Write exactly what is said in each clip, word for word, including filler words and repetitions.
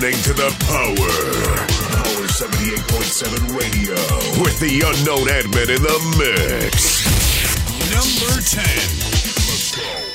listening to the Power, Power seventy-eight point seven Radio, with the unknown admin in the mix. Number ten. Let's go.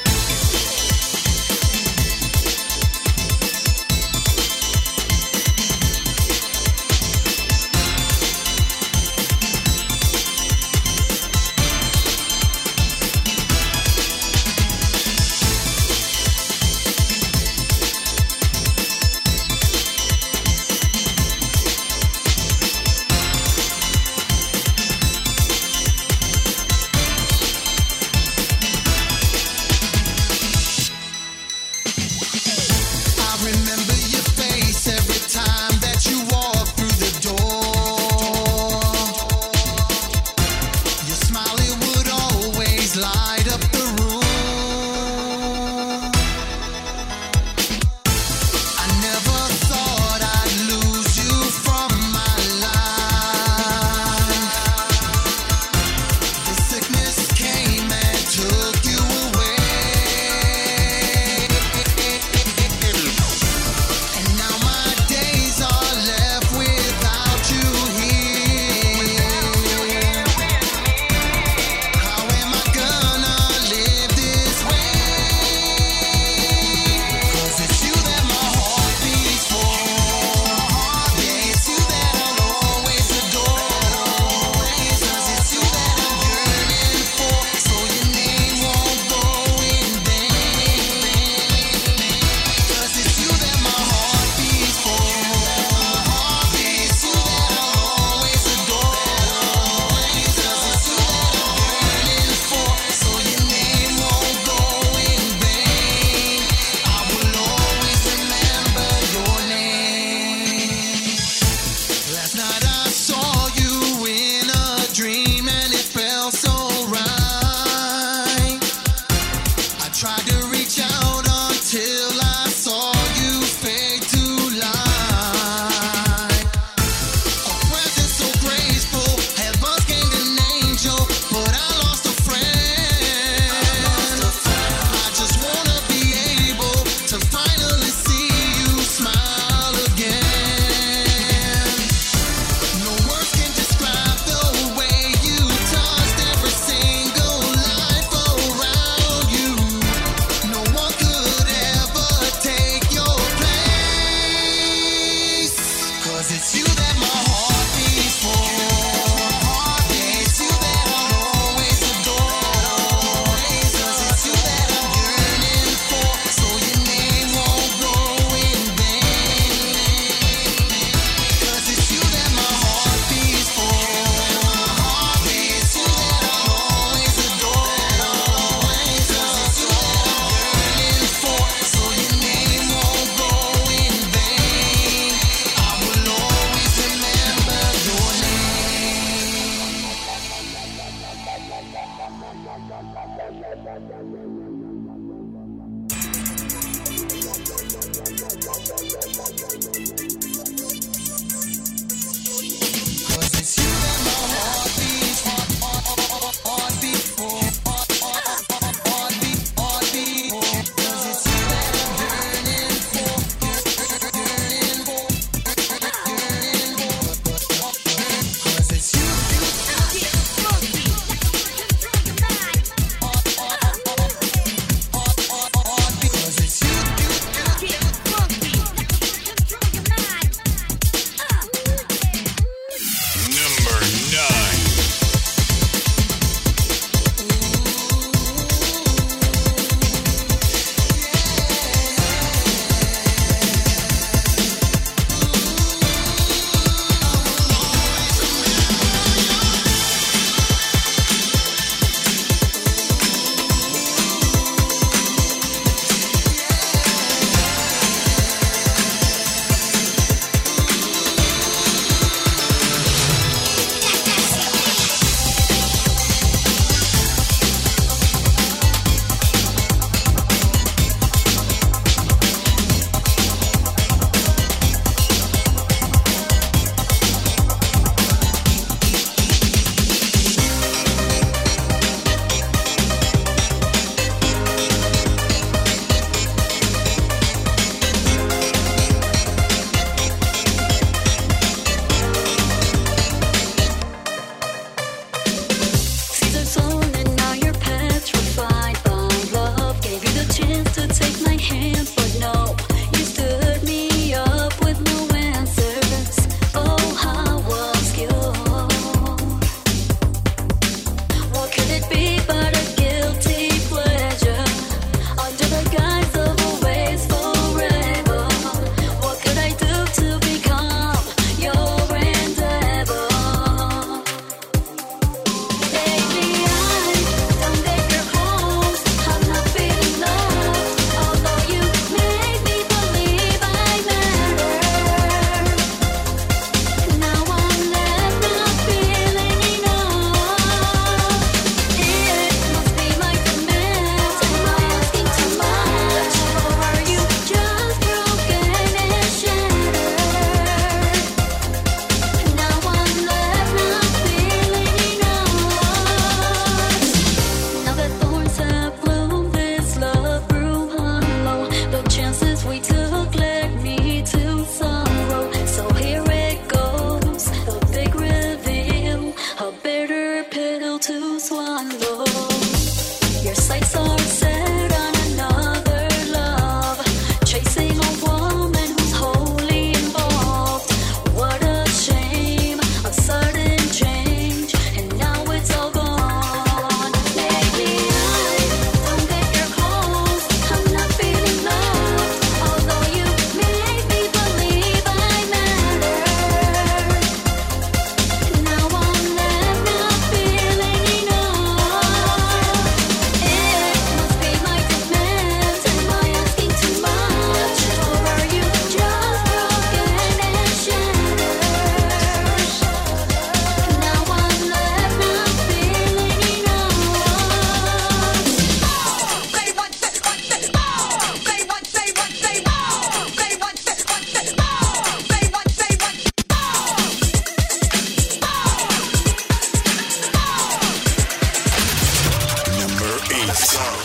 Let's go.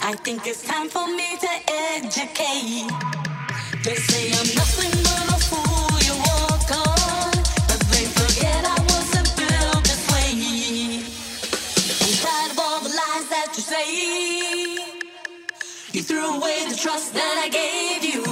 I think it's time for me to educate. They say I'm nothing but a fool you walk on, but they forget I wasn't built this way. I'm tired of all the lies that you say. You threw away the trust that I gave you.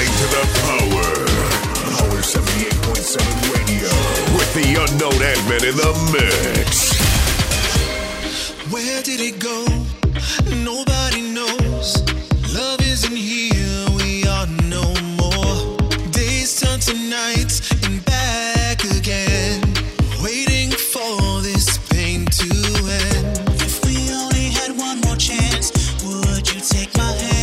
listening to the power. Power seventy-eight point seven Radio. With the unknown admin in the mix. Where did it go? Nobody knows. Love isn't here, we are no more. Days turn to nights and back again. Waiting for this pain to end. If we only had one more chance, would you take my hand?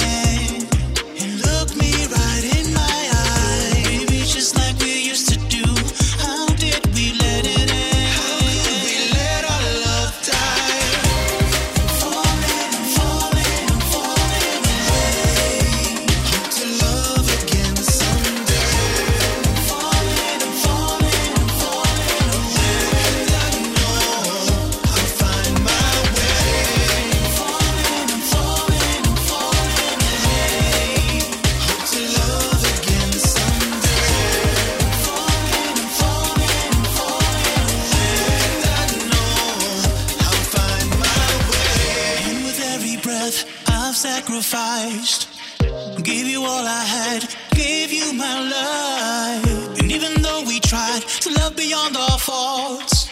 Gave you all I had, gave you my life. And even though we tried to love beyond our faults,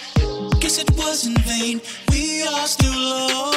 guess it was in vain, we are still lost.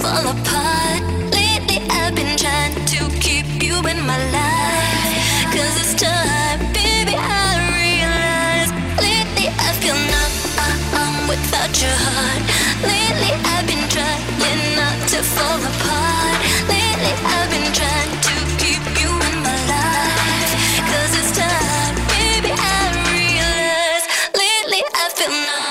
fall apart. Lately I've been trying to keep you in my life, cause it's time, baby, I realize. Lately I feel numb, I'm without your heart. Lately I've been trying not to fall apart. Lately I've been trying to keep you in my life, cause it's time, baby, I realize. Lately I feel numb.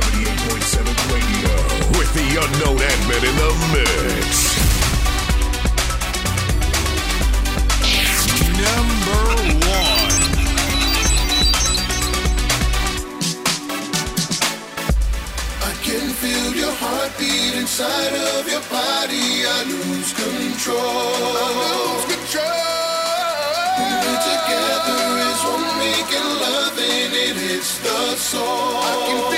seventy-eight point seven Radio with the unknown Ant-Man in the mix. Number one. I can feel your heartbeat inside of your body. I lose control. I lose control. Together is one making love and it hits the soul. I can